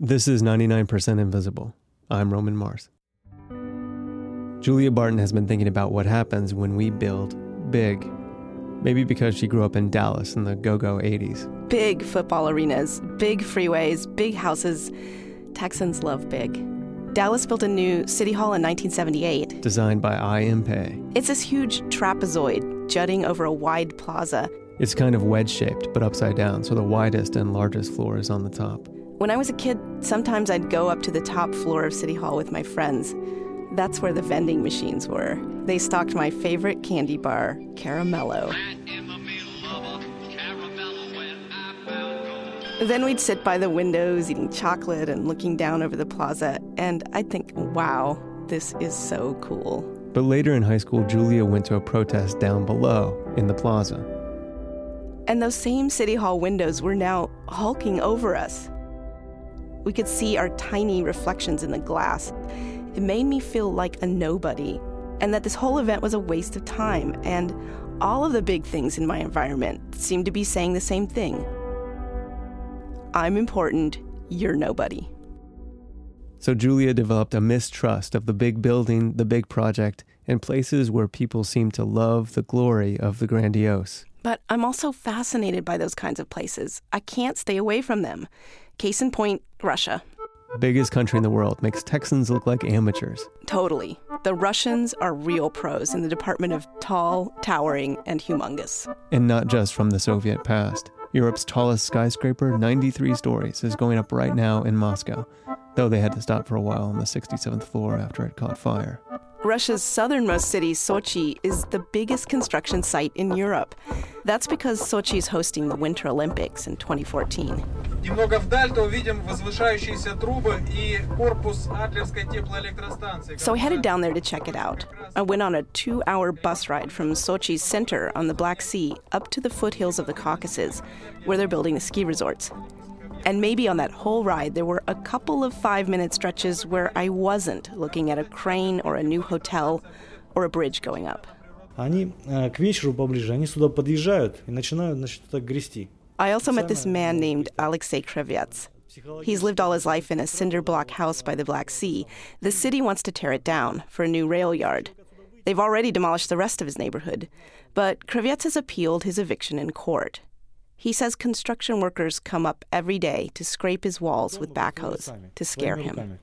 This is 99% Invisible. I'm Roman Mars. Julia Barton has been thinking about what happens when we build big. Maybe because she grew up in Dallas in the go-go 80s. Big football arenas, big freeways, big houses. Texans love big. Dallas built a new city hall in 1978. Designed by I.M. Pei. It's this huge trapezoid jutting over a wide plaza. It's kind of wedge-shaped, but upside down, so the widest and largest floor is on the top. When I was a kid, sometimes I'd go up to the top floor of City Hall with my friends. That's where the vending machines were. They stocked my favorite candy bar, Caramello. Then we'd sit by the windows eating chocolate and looking down over the plaza, and I'd think, wow, this is so cool. But later in high school, Julia went to a protest down below in the plaza. And those same City Hall windows were now hulking over us. We could see our tiny reflections in the glass. It made me feel like a nobody, and that this whole event was a waste of time, and all of the big things in my environment seemed to be saying the same thing. I'm important, you're nobody. So Julia developed a mistrust of the big building, the big project, and places where people seem to love the glory of the grandiose. But I'm also fascinated by those kinds of places. I can't stay away from them. Case in point, Russia. Biggest country in the world makes Texans look like amateurs. Totally. The Russians are real pros in the department of tall, towering, and humongous. And not just from the Soviet past. Europe's tallest skyscraper, 93 stories, is going up right now in Moscow, though they had to stop for a while on the 67th floor after it caught fire. Russia's southernmost city, Sochi, is the biggest construction site in Europe. That's because Sochi's hosting the Winter Olympics in 2014. So I headed down there to check it out. I went on a 2-hour bus ride from Sochi's center on the Black Sea up to the foothills of the Caucasus, where they're building the ski resorts. And maybe on that whole ride, there were a couple of 5-minute stretches where I wasn't looking at a crane or a new hotel or a bridge going up. I also met this man named Alexei Kravets. He's lived all his life in a cinder block house by the Black Sea. The city wants to tear it down for a new rail yard. They've already demolished the rest of his neighborhood, but Kravets has appealed his eviction in court. He says construction workers come up every day to scrape his walls with backhoes to scare him.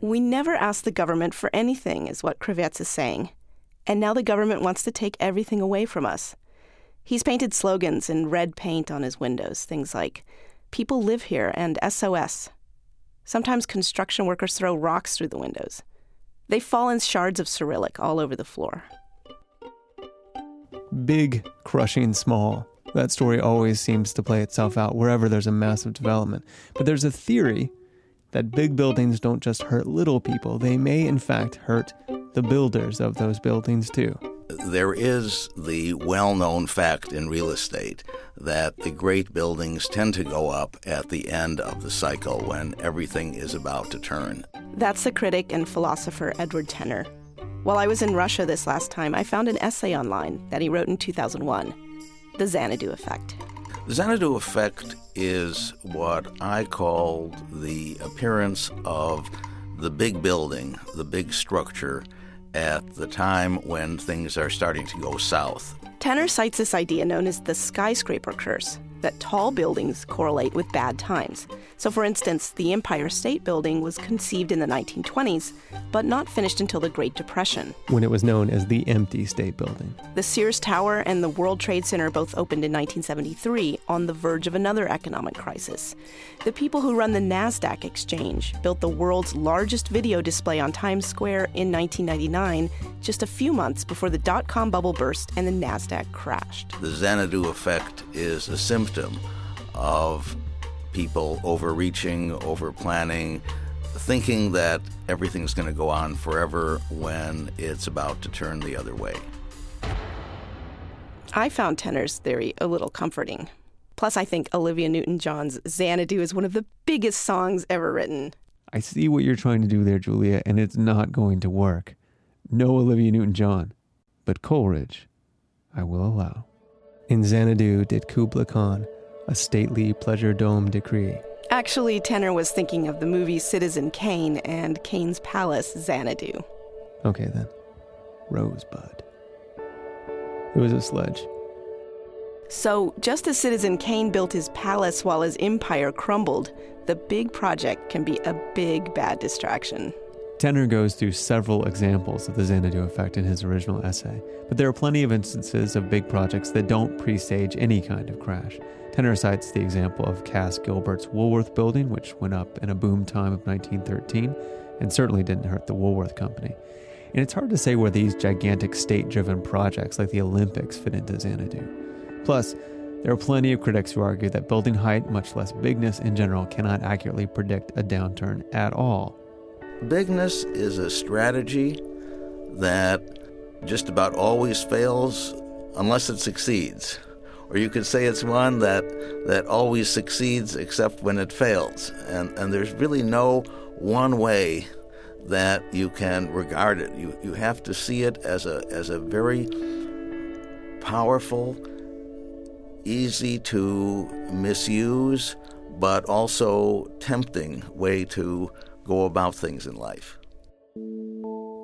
We never asked the government for anything, is what Kravets is saying. And now the government wants to take everything away from us. He's painted slogans in red paint on his windows, things like, "People live here," and SOS. Sometimes construction workers throw rocks through the windows. They fall in shards of Cyrillic all over the floor. Big crushing small. That story always seems to play itself out wherever there's a massive development. But there's a theory that big buildings don't just hurt little people. They may, in fact, hurt the builders of those buildings, too. There is the well-known fact in real estate that the great buildings tend to go up at the end of the cycle when everything is about to turn. That's the critic and philosopher Edward Tenner. While I was in Russia this last time, I found an essay online that he wrote in 2001, The Xanadu Effect. The Xanadu Effect is what I called the appearance of the big building, the big structure, at the time when things are starting to go south. Tenner cites this idea known as the skyscraper curse, that tall buildings correlate with bad times. So, for instance, the Empire State Building was conceived in the 1920s, but not finished until the Great Depression, when it was known as the Empty State Building. The Sears Tower and the World Trade Center both opened in 1973 on the verge of another economic crisis. The people who run the NASDAQ exchange built the world's largest video display on Times Square in 1999, just a few months before the dot-com bubble burst and the NASDAQ crashed. The Xanadu Effect is a symptom of people overreaching, overplanning, thinking that everything's going to go on forever when it's about to turn the other way. I found Tenner's theory a little comforting. Plus, I think Olivia Newton-John's Xanadu is one of the biggest songs ever written. I see what you're trying to do there, Julia, and it's not going to work. No Olivia Newton-John, but Coleridge, I will allow. In Xanadu did Kubla Khan, a stately pleasure dome decree. Actually, Tenner was thinking of the movie Citizen Kane and Kane's palace, Xanadu. Okay then. Rosebud. It was a sledge. So, just as Citizen Kane built his palace while his empire crumbled, the big project can be a big bad distraction. Tenner goes through several examples of the Xanadu effect in his original essay, but there are plenty of instances of big projects that don't presage any kind of crash. Tenner cites the example of Cass Gilbert's Woolworth Building, which went up in a boom time of 1913, and certainly didn't hurt the Woolworth Company. And it's hard to say where these gigantic state-driven projects like the Olympics fit into Xanadu. Plus, there are plenty of critics who argue that building height, much less bigness in general, cannot accurately predict a downturn at all. Bigness is a strategy that just about always fails unless it succeeds. Or you could say it's one that always succeeds except when it fails. And there's really no one way that you can regard it. You have to see it as a very powerful, easy to misuse, but also tempting way to go about things in life.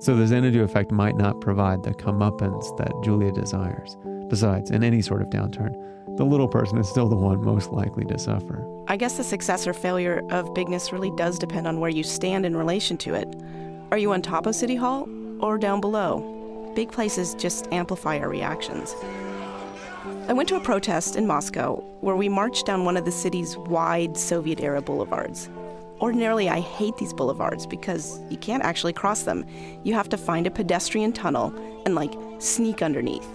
So the Xanadu effect might not provide the comeuppance that Julia desires. Besides, in any sort of downturn, the little person is still the one most likely to suffer. I guess the success or failure of bigness really does depend on where you stand in relation to it. Are you on top of City Hall or down below? Big places just amplify our reactions. I went to a protest in Moscow where we marched down one of the city's wide Soviet-era boulevards. Ordinarily, I hate these boulevards because you can't actually cross them. You have to find a pedestrian tunnel and, sneak underneath.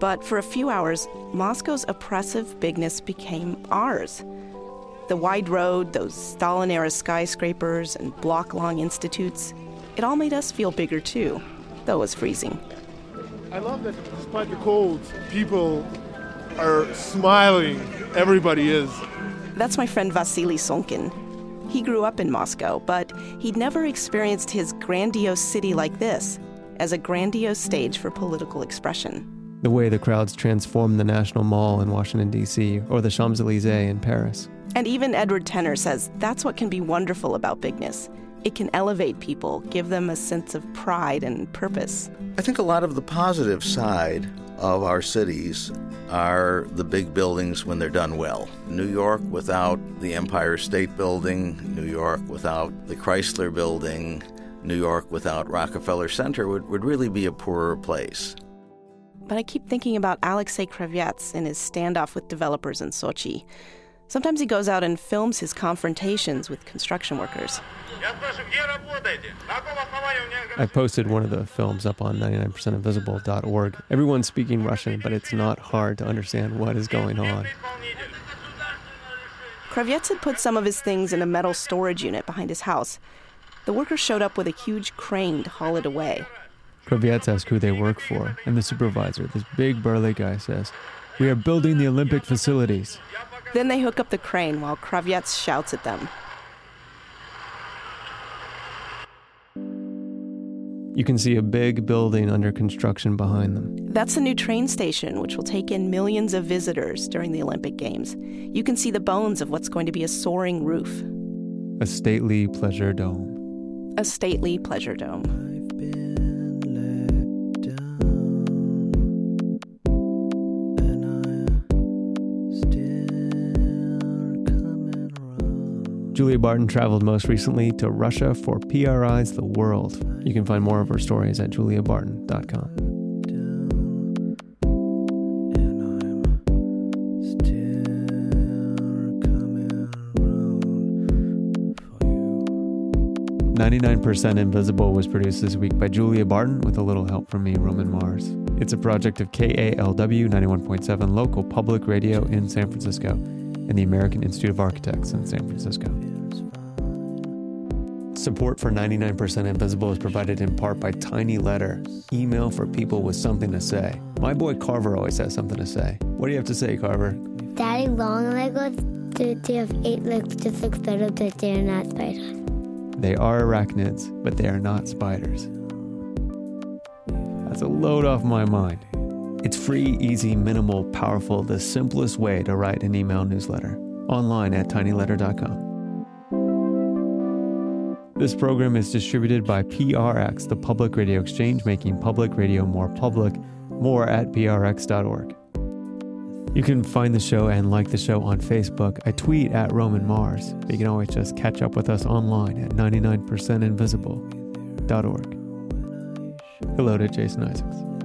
But for a few hours, Moscow's oppressive bigness became ours. The wide road, those Stalin-era skyscrapers and block-long institutes, it all made us feel bigger too, though it was freezing. I love that despite the cold, people are smiling. Everybody is. That's my friend Vasily Sonkin. He grew up in Moscow, but he'd never experienced his grandiose city like this as a grandiose stage for political expression. The way the crowds transformed the National Mall in Washington, D.C., or the Champs Elysees in Paris. And even Edward Tenner says that's what can be wonderful about bigness. It can elevate people, give them a sense of pride and purpose. I think a lot of the positive side of our cities are the big buildings when they're done well. New York without the Empire State Building, New York without the Chrysler Building, New York without Rockefeller Center would really be a poorer place. But I keep thinking about Alexei Kravets in his standoff with developers in Sochi. Sometimes he goes out and films his confrontations with construction workers. I posted one of the films up on 99%invisible.org. Everyone's speaking Russian, but it's not hard to understand what is going on. Kravets had put some of his things in a metal storage unit behind his house. The workers showed up with a huge crane to haul it away. Kravets asked who they work for, and the supervisor, this big burly guy, says, "We are building the Olympic facilities." Then they hook up the crane while Kravets shouts at them. You can see a big building under construction behind them. That's a new train station, which will take in millions of visitors during the Olympic Games. You can see the bones of what's going to be a soaring roof. A stately pleasure dome. A stately pleasure dome. Julia Barton traveled most recently to Russia for PRI's The World. You can find more of her stories at juliabarton.com. 99% Invisible was produced this week by Julia Barton with a little help from me, Roman Mars. It's a project of KALW 91.7 local public radio in San Francisco and the American Institute of Architects in San Francisco. Support for 99% Invisible is provided in part by Tiny Letter, email for people with something to say. My boy Carver always has something to say. What do you have to say, Carver? Daddy long legs, they have 8 legs just like spiders, but they are not spiders. They are arachnids, but they are not spiders. That's a load off my mind. It's free, easy, minimal, powerful, the simplest way to write an email newsletter. Online at tinyletter.com. This program is distributed by PRX, the Public Radio Exchange, making public radio more public. More at prx.org. You can find the show and like the show on Facebook. I tweet at Roman Mars, but you can always just catch up with us online at 99% Invisible.org. Hello to Jason Isaacs.